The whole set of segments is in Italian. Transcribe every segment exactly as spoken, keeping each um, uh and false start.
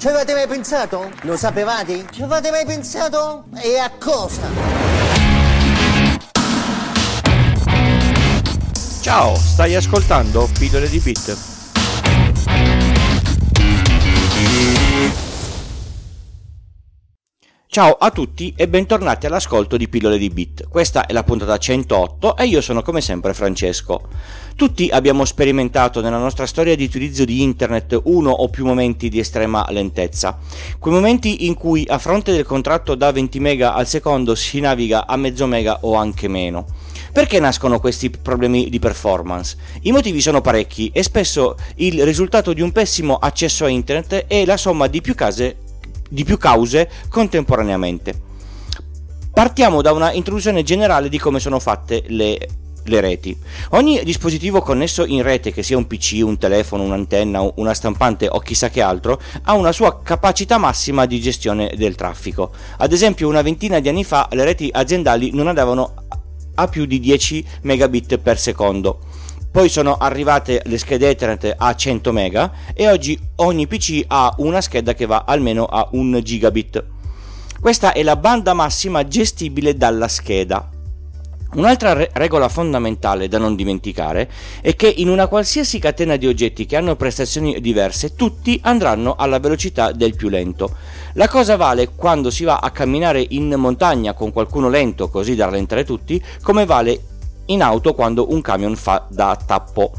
Ci avete mai pensato? Lo sapevate? Ci avete mai pensato? E a cosa? Ciao, stai ascoltando Pillole di Bit. Ciao a tutti e bentornati all'ascolto di Pillole di Bit. Questa è la puntata centootto e io sono come sempre Francesco. Tutti abbiamo sperimentato nella nostra storia di utilizzo di internet uno o più momenti di estrema lentezza. Quei momenti in cui a fronte del contratto da venti mega al secondo si naviga a mezzo mega o anche meno. Perché nascono questi problemi di performance? I motivi sono parecchi e spesso il risultato di un pessimo accesso a internet è la somma di più case di più cause contemporaneamente. Partiamo da una introduzione generale di come sono fatte le, le reti. Ogni dispositivo connesso in rete, che sia un P C, un telefono, un'antenna, una stampante o chissà che altro, ha una sua capacità massima di gestione del traffico. Ad esempio, una ventina di anni fa le reti aziendali non andavano a più di dieci megabit per secondo. Poi sono arrivate le schede Ethernet a cento mega e oggi ogni P C ha una scheda che va almeno a un gigabit. Questa è la banda massima gestibile dalla scheda. Un'altra re- regola fondamentale da non dimenticare è che in una qualsiasi catena di oggetti che hanno prestazioni diverse, tutti andranno alla velocità del più lento. La cosa vale quando si va a camminare in montagna con qualcuno lento, così da rallentare tutti, come vale in auto quando un camion fa da tappo.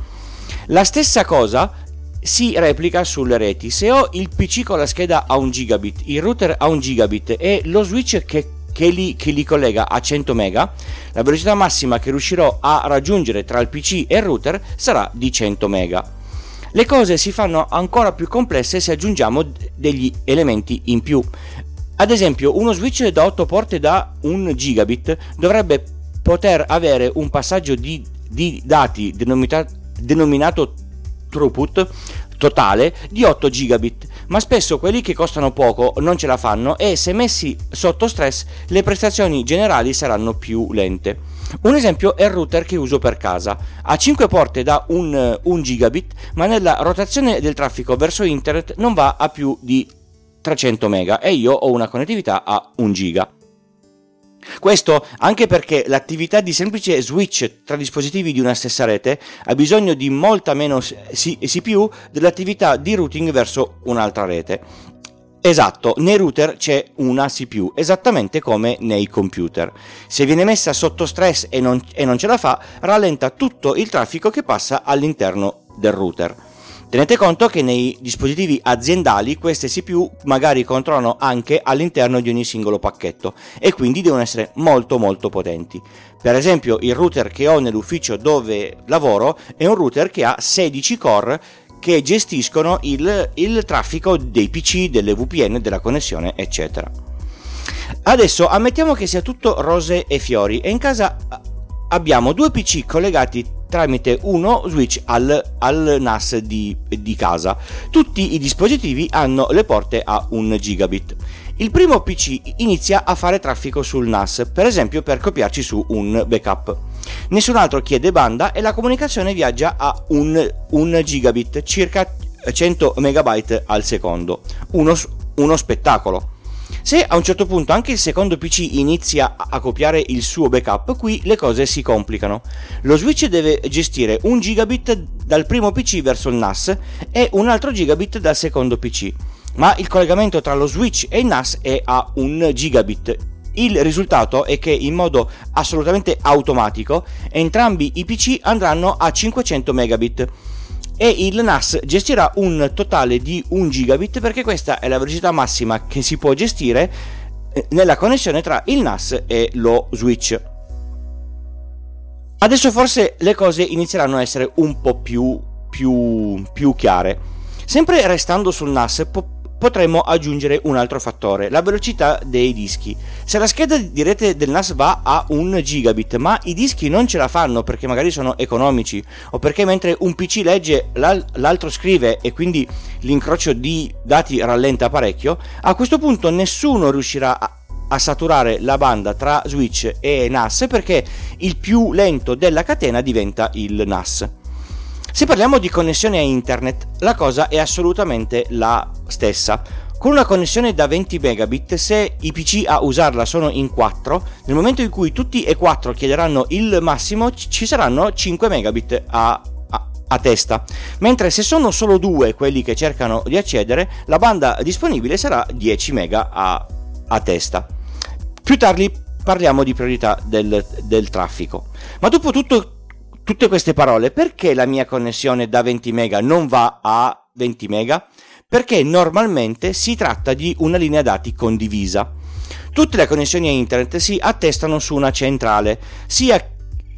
La stessa cosa si replica sulle reti. Se ho il P C con la scheda a un gigabit, il router a un gigabit e lo switch che, che, li, che li collega a cento mega, la velocità massima che riuscirò a raggiungere tra il P C e il router sarà di cento mega. Le cose si fanno ancora più complesse se aggiungiamo degli elementi in più. Ad esempio, uno switch da otto porte da un gigabit dovrebbe poter avere un passaggio di, di dati denomita, denominato throughput totale di otto gigabit, ma spesso quelli che costano poco non ce la fanno e se messi sotto stress le prestazioni generali saranno più lente. Un esempio è il router che uso per casa, ha cinque porte da un gigabit, ma nella rotazione del traffico verso internet non va a più di trecento mega e io ho una connettività a un giga. Questo anche perché l'attività di semplice switch tra dispositivi di una stessa rete ha bisogno di molta meno C P U dell'attività di routing verso un'altra rete. Esatto, nei router c'è una C P U, esattamente come nei computer. Se viene messa sotto stress e non, e non ce la fa, rallenta tutto il traffico che passa all'interno del router. Tenete conto che nei dispositivi aziendali queste C P U magari controllano anche all'interno di ogni singolo pacchetto e quindi devono essere molto molto potenti. Per esempio, il router che ho nell'ufficio dove lavoro è un router che ha sedici core che gestiscono il, il traffico dei P C, delle V P N, della connessione, eccetera. Adesso ammettiamo che sia tutto rose e fiori e in casa abbiamo due P C collegati tramite uno switch al, al N A S di, di casa. Tutti i dispositivi hanno le porte a un gigabit. Il primo P C inizia a fare traffico sul N A S, per esempio per copiarci su un backup. Nessun altro chiede banda e la comunicazione viaggia a un gigabit, circa cento megabyte al secondo. Uno, uno spettacolo. Se a un certo punto anche il secondo P C inizia a copiare il suo backup, qui le cose si complicano. Lo switch deve gestire un gigabit dal primo P C verso il N A S e un altro gigabit dal secondo P C, ma il collegamento tra lo switch e il N A S è a un gigabit. Il risultato è che in modo assolutamente automatico entrambi i P C andranno a cinquecento megabit. E il N A S gestirà un totale di un gigabit perché questa è la velocità massima che si può gestire nella connessione tra il N A S e lo switch. Adesso forse le cose inizieranno a essere un po' più, più, più chiare. Sempre restando sul N A S po- potremmo aggiungere un altro fattore, la velocità dei dischi. Se la scheda di rete del N A S va a un gigabit, ma i dischi non ce la fanno perché magari sono economici o perché mentre un P C legge l'al- l'altro scrive e quindi l'incrocio di dati rallenta parecchio, a questo punto nessuno riuscirà a, a saturare la banda tra switch e N A S perché il più lento della catena diventa il N A S. Se parliamo di connessione a internet, la cosa è assolutamente la stessa. Con una connessione da venti megabit, se i P C a usarla sono in quattro, nel momento in cui tutti e quattro chiederanno il massimo, ci saranno cinque megabit a, a, a testa, mentre se sono solo due quelli che cercano di accedere, la banda disponibile sarà dieci mega a, a testa. Più tardi parliamo di priorità del, del traffico. Ma dopo tutto, tutte queste parole, perché la mia connessione da venti mega non va a venti mega? Perché normalmente si tratta di una linea dati condivisa. Tutte le connessioni a internet si attestano su una centrale, sia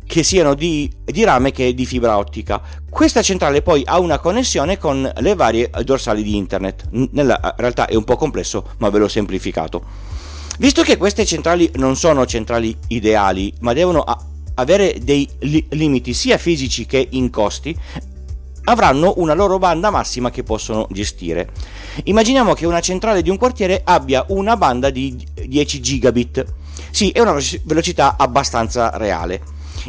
che siano di, di rame che di fibra ottica. Questa centrale poi ha una connessione con le varie dorsali di internet. Nella realtà è un po' complesso, ma ve l'ho semplificato. Visto che queste centrali non sono centrali ideali, ma devono a, avere dei li, limiti sia fisici che in costi, avranno una loro banda massima che possono gestire. Immaginiamo che una centrale di un quartiere abbia una banda di dieci gigabit. Sì, è una velocità abbastanza reale.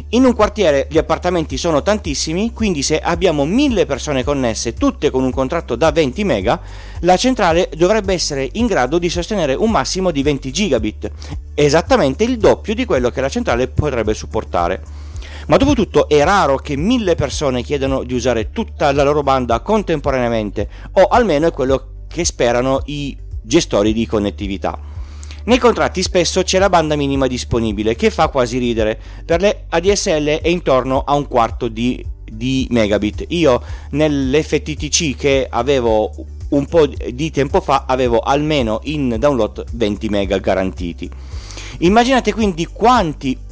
In un quartiere gli appartamenti sono tantissimi, quindi se abbiamo mille persone connesse, tutte con un contratto da venti mega, la centrale dovrebbe essere in grado di sostenere un massimo di venti gigabit, esattamente il doppio di quello che la centrale potrebbe supportare. Ma dopo tutto è raro che mille persone chiedano di usare tutta la loro banda contemporaneamente, o almeno è quello che sperano i gestori di connettività. Nei contratti spesso c'è la banda minima disponibile, che fa quasi ridere. Per le A D S L è intorno a un quarto di, di megabit. Io nell'F T T C che avevo un po' di tempo fa avevo almeno in download venti mega garantiti. Immaginate quindi quanti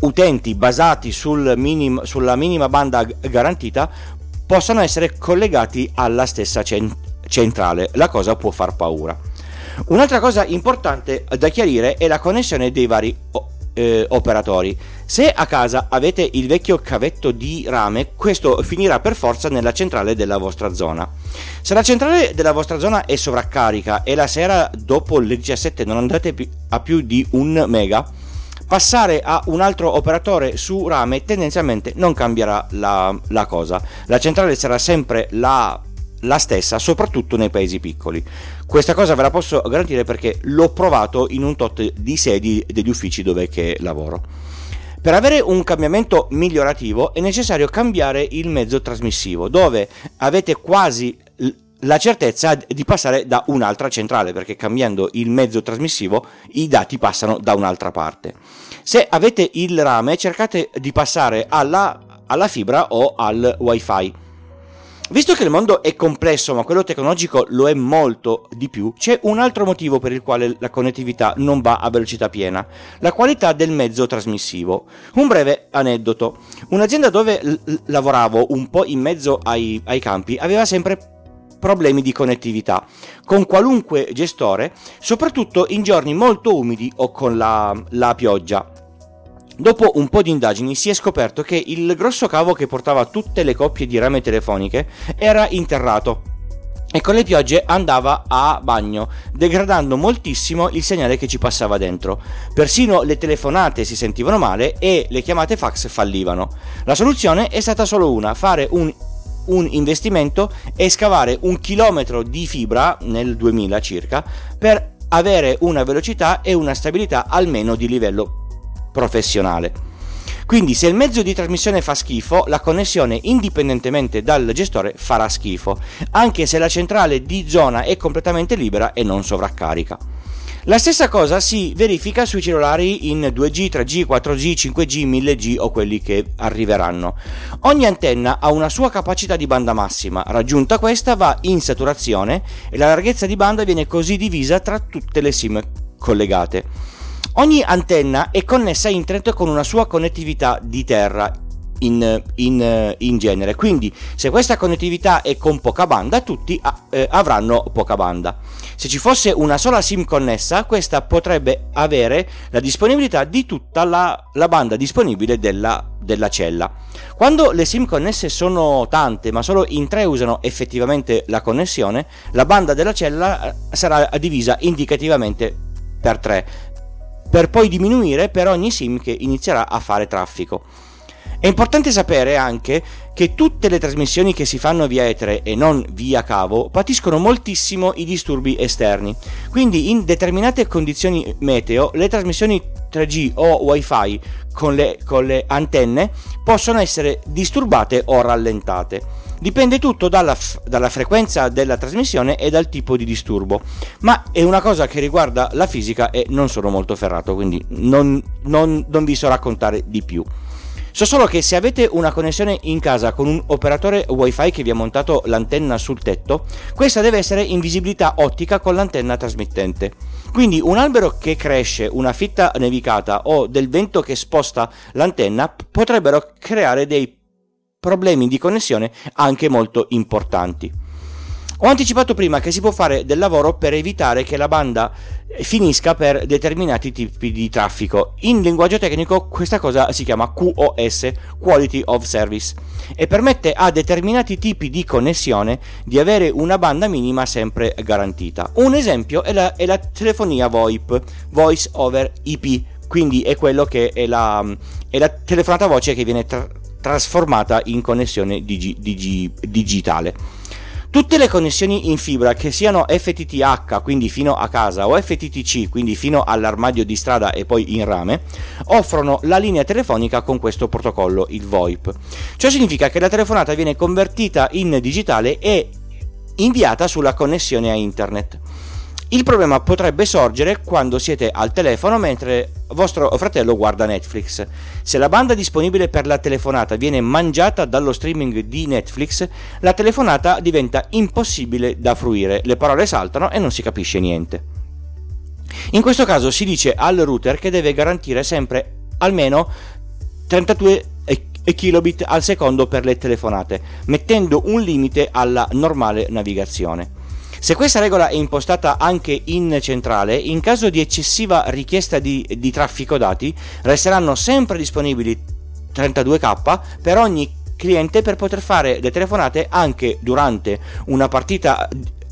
utenti basati sul minim, sulla minima banda garantita possono essere collegati alla stessa cent- centrale. La cosa può far paura. Un'altra cosa importante da chiarire è la connessione dei vari eh, operatori. Se a casa avete il vecchio cavetto di rame, questo finirà per forza nella centrale della vostra zona. Se la centrale della vostra zona è sovraccarica e la sera dopo le diciassette non andate a più di un mega, passare a un altro operatore su rame tendenzialmente non cambierà la, la cosa. La centrale sarà sempre la, la stessa, soprattutto nei paesi piccoli. Questa cosa ve la posso garantire perché l'ho provato in un tot di sedi degli uffici dove che lavoro. Per avere un cambiamento migliorativo è necessario cambiare il mezzo trasmissivo, dove avete quasi la certezza di passare da un'altra centrale, perché cambiando il mezzo trasmissivo i dati passano da un'altra parte. Se avete il rame, cercate di passare alla, alla fibra o al wifi. Visto che il mondo è complesso, ma quello tecnologico lo è molto di più, c'è un altro motivo per il quale la connettività non va a velocità piena: la qualità del mezzo trasmissivo. Un breve aneddoto: un'azienda dove l- lavoravo un po' in mezzo ai, ai campi aveva sempre problemi di connettività con qualunque gestore, soprattutto in giorni molto umidi o con la, la pioggia. Dopo un po' di indagini si è scoperto che il grosso cavo che portava tutte le coppie di rame telefoniche era interrato e con le piogge andava a bagno, degradando moltissimo il segnale che ci passava dentro. Persino le telefonate si sentivano male e le chiamate fax fallivano. La soluzione è stata solo una: fare un un investimento e scavare un chilometro di fibra nel duemila circa per avere una velocità e una stabilità almeno di livello professionale. Quindi se il mezzo di trasmissione fa schifo, la connessione indipendentemente dal gestore farà schifo, anche se la centrale di zona è completamente libera e non sovraccarica. La stessa cosa si verifica sui cellulari in due G, tre G, quattro G, cinque G, mille G o quelli che arriveranno. Ogni antenna ha una sua capacità di banda massima, raggiunta questa va in saturazione e la larghezza di banda viene così divisa tra tutte le SIM collegate. Ogni antenna è connessa a internet con una sua connettività di terra in, in, in genere, quindi se questa connettività è con poca banda tutti a, eh, avranno poca banda. Se ci fosse una sola SIM connessa, questa potrebbe avere la disponibilità di tutta la, la banda disponibile della, della cella. Quando le SIM connesse sono tante, ma solo in tre usano effettivamente la connessione, la banda della cella sarà divisa indicativamente per tre, per poi diminuire per ogni SIM che inizierà a fare traffico. È importante sapere anche che tutte le trasmissioni che si fanno via etere e non via cavo patiscono moltissimo i disturbi esterni, quindi in determinate condizioni meteo le trasmissioni tre G o Wi-Fi con le, con le antenne possono essere disturbate o rallentate. Dipende tutto dalla, f- dalla frequenza della trasmissione e dal tipo di disturbo, ma è una cosa che riguarda la fisica e non sono molto ferrato, quindi non, non, non vi so raccontare di più. So solo che se avete una connessione in casa con un operatore Wi-Fi che vi ha montato l'antenna sul tetto, questa deve essere in visibilità ottica con l'antenna trasmittente. Quindi un albero che cresce, una fitta nevicata o del vento che sposta l'antenna potrebbero creare dei problemi di connessione anche molto importanti. Ho anticipato prima che si può fare del lavoro per evitare che la banda finisca per determinati tipi di traffico. In linguaggio tecnico questa cosa si chiama Q o S, Quality of Service, e permette a determinati tipi di connessione di avere una banda minima sempre garantita. Un esempio è la, è la telefonia VoIP, Voice over I P, quindi è quello che è la, è la telefonata voce che viene tra, trasformata in connessione digi, digi, digitale. Tutte le connessioni in fibra, che siano F T T H, quindi fino a casa, o F T T C, quindi fino all'armadio di strada e poi in rame, offrono la linea telefonica con questo protocollo, il VoIP. Ciò significa che la telefonata viene convertita in digitale e inviata sulla connessione a internet. Il problema potrebbe sorgere quando siete al telefono mentre vostro fratello guarda Netflix. Se la banda disponibile per la telefonata viene mangiata dallo streaming di Netflix, la telefonata diventa impossibile da fruire, le parole saltano e non si capisce niente. In questo caso si dice al router che deve garantire sempre almeno trentadue kilobit al secondo per le telefonate, mettendo un limite alla normale navigazione. Se questa regola è impostata anche in centrale, in caso di eccessiva richiesta di, di traffico dati, resteranno sempre disponibili trentadue k per ogni cliente per poter fare le telefonate anche durante una partita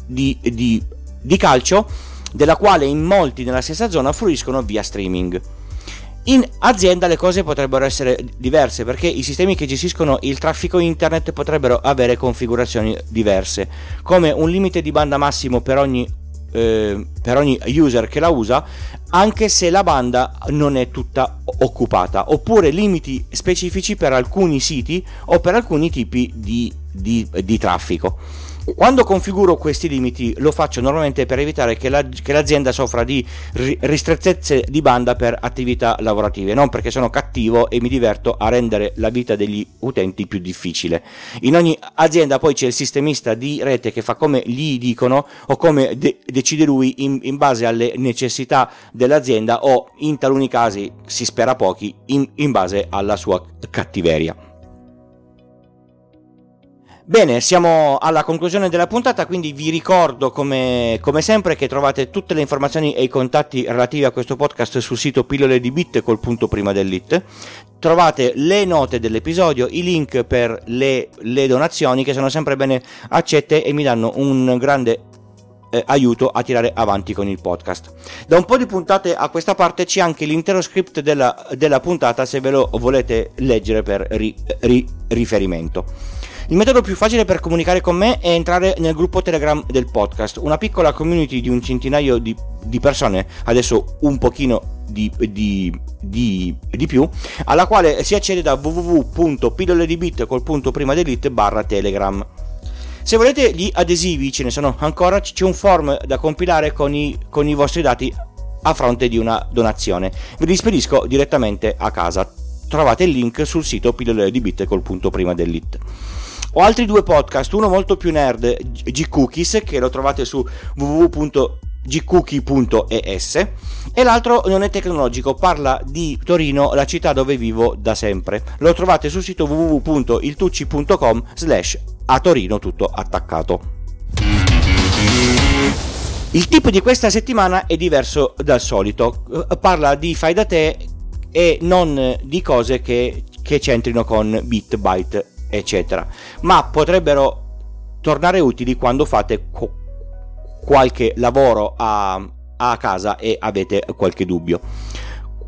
di, di, di calcio, della quale in molti nella stessa zona fruiscono via streaming. In azienda le cose potrebbero essere diverse, perché i sistemi che gestiscono il traffico internet potrebbero avere configurazioni diverse, come un limite di banda massimo per ogni, eh, per ogni user che la usa, anche se la banda non è tutta occupata, oppure limiti specifici per alcuni siti o per alcuni tipi di, di, di traffico. Quando configuro questi limiti lo faccio normalmente per evitare che, la, che l'azienda soffra di ri, ristrettezze di banda per attività lavorative, non perché sono cattivo e mi diverto a rendere la vita degli utenti più difficile. In ogni azienda poi c'è il sistemista di rete che fa come gli dicono o come de- decide lui in, in base alle necessità dell'azienda, o in taluni casi, si spera pochi, in, in base alla sua cattiveria. Bene, siamo alla conclusione della puntata, quindi vi ricordo come, come sempre che trovate tutte le informazioni e i contatti relativi a questo podcast sul sito Pillole di Bit col punto prima dell'it. Trovate le note dell'episodio, i link per le, le donazioni che sono sempre bene accette e mi danno un grande eh, aiuto a tirare avanti con il podcast. Da un po' di puntate a questa parte c'è anche l'intero script della, della puntata se ve lo volete leggere per ri, ri, riferimento. Il metodo più facile per comunicare con me è entrare nel gruppo Telegram del podcast, una piccola community di un centinaio di, di persone, adesso un pochino di, di, di, di più, alla quale si accede da www.pilloledibit col punto prima delete barra Telegram. Se volete gli adesivi, ce ne sono ancora, c'è un form da compilare con i, con i vostri dati a fronte di una donazione. Ve li spedisco direttamente a casa. Trovate il link sul sito Pillole di Bit col punto prima delete. Ho altri due podcast, uno molto più nerd, Gcookies, che lo trovate su w w w punto gcookie punto e s, e l'altro non è tecnologico, parla di Torino, la città dove vivo da sempre. Lo trovate sul sito w w w punto il tucci punto com slash a Torino tutto attaccato. Il tip di questa settimana è diverso dal solito, parla di fai da te e non di cose che, che c'entrino con bit, byte, eccetera, ma potrebbero tornare utili quando fate co- qualche lavoro a, a casa e avete qualche dubbio.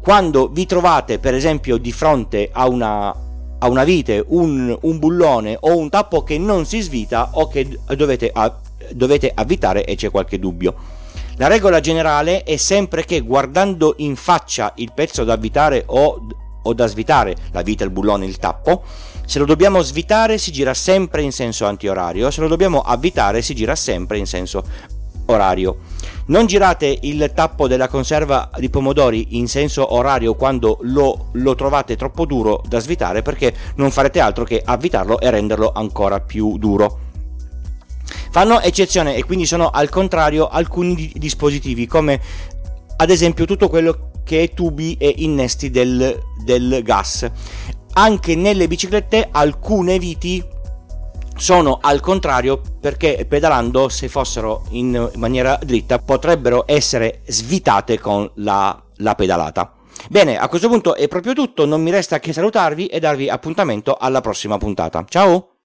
Quando vi trovate per esempio di fronte a una, a una vite, un, un bullone o un tappo che non si svita o che dovete, a, dovete avvitare e c'è qualche dubbio. La regola generale è sempre che guardando in faccia il pezzo da avvitare o, o da svitare, la vite, il bullone, il tappo, se lo dobbiamo svitare si gira sempre in senso antiorario, se lo dobbiamo avvitare si gira sempre in senso orario. Non girate il tappo della conserva di pomodori in senso orario quando lo, lo trovate troppo duro da svitare, perché non farete altro che avvitarlo e renderlo ancora più duro. Fanno eccezione e quindi sono al contrario alcuni di- dispositivi, come ad esempio tutto quello che è tubi e innesti del, del gas. Anche nelle biciclette alcune viti sono al contrario, perché pedalando, se fossero in maniera dritta, potrebbero essere svitate con la, la pedalata. Bene, a questo punto è proprio tutto, non mi resta che salutarvi e darvi appuntamento alla prossima puntata. Ciao!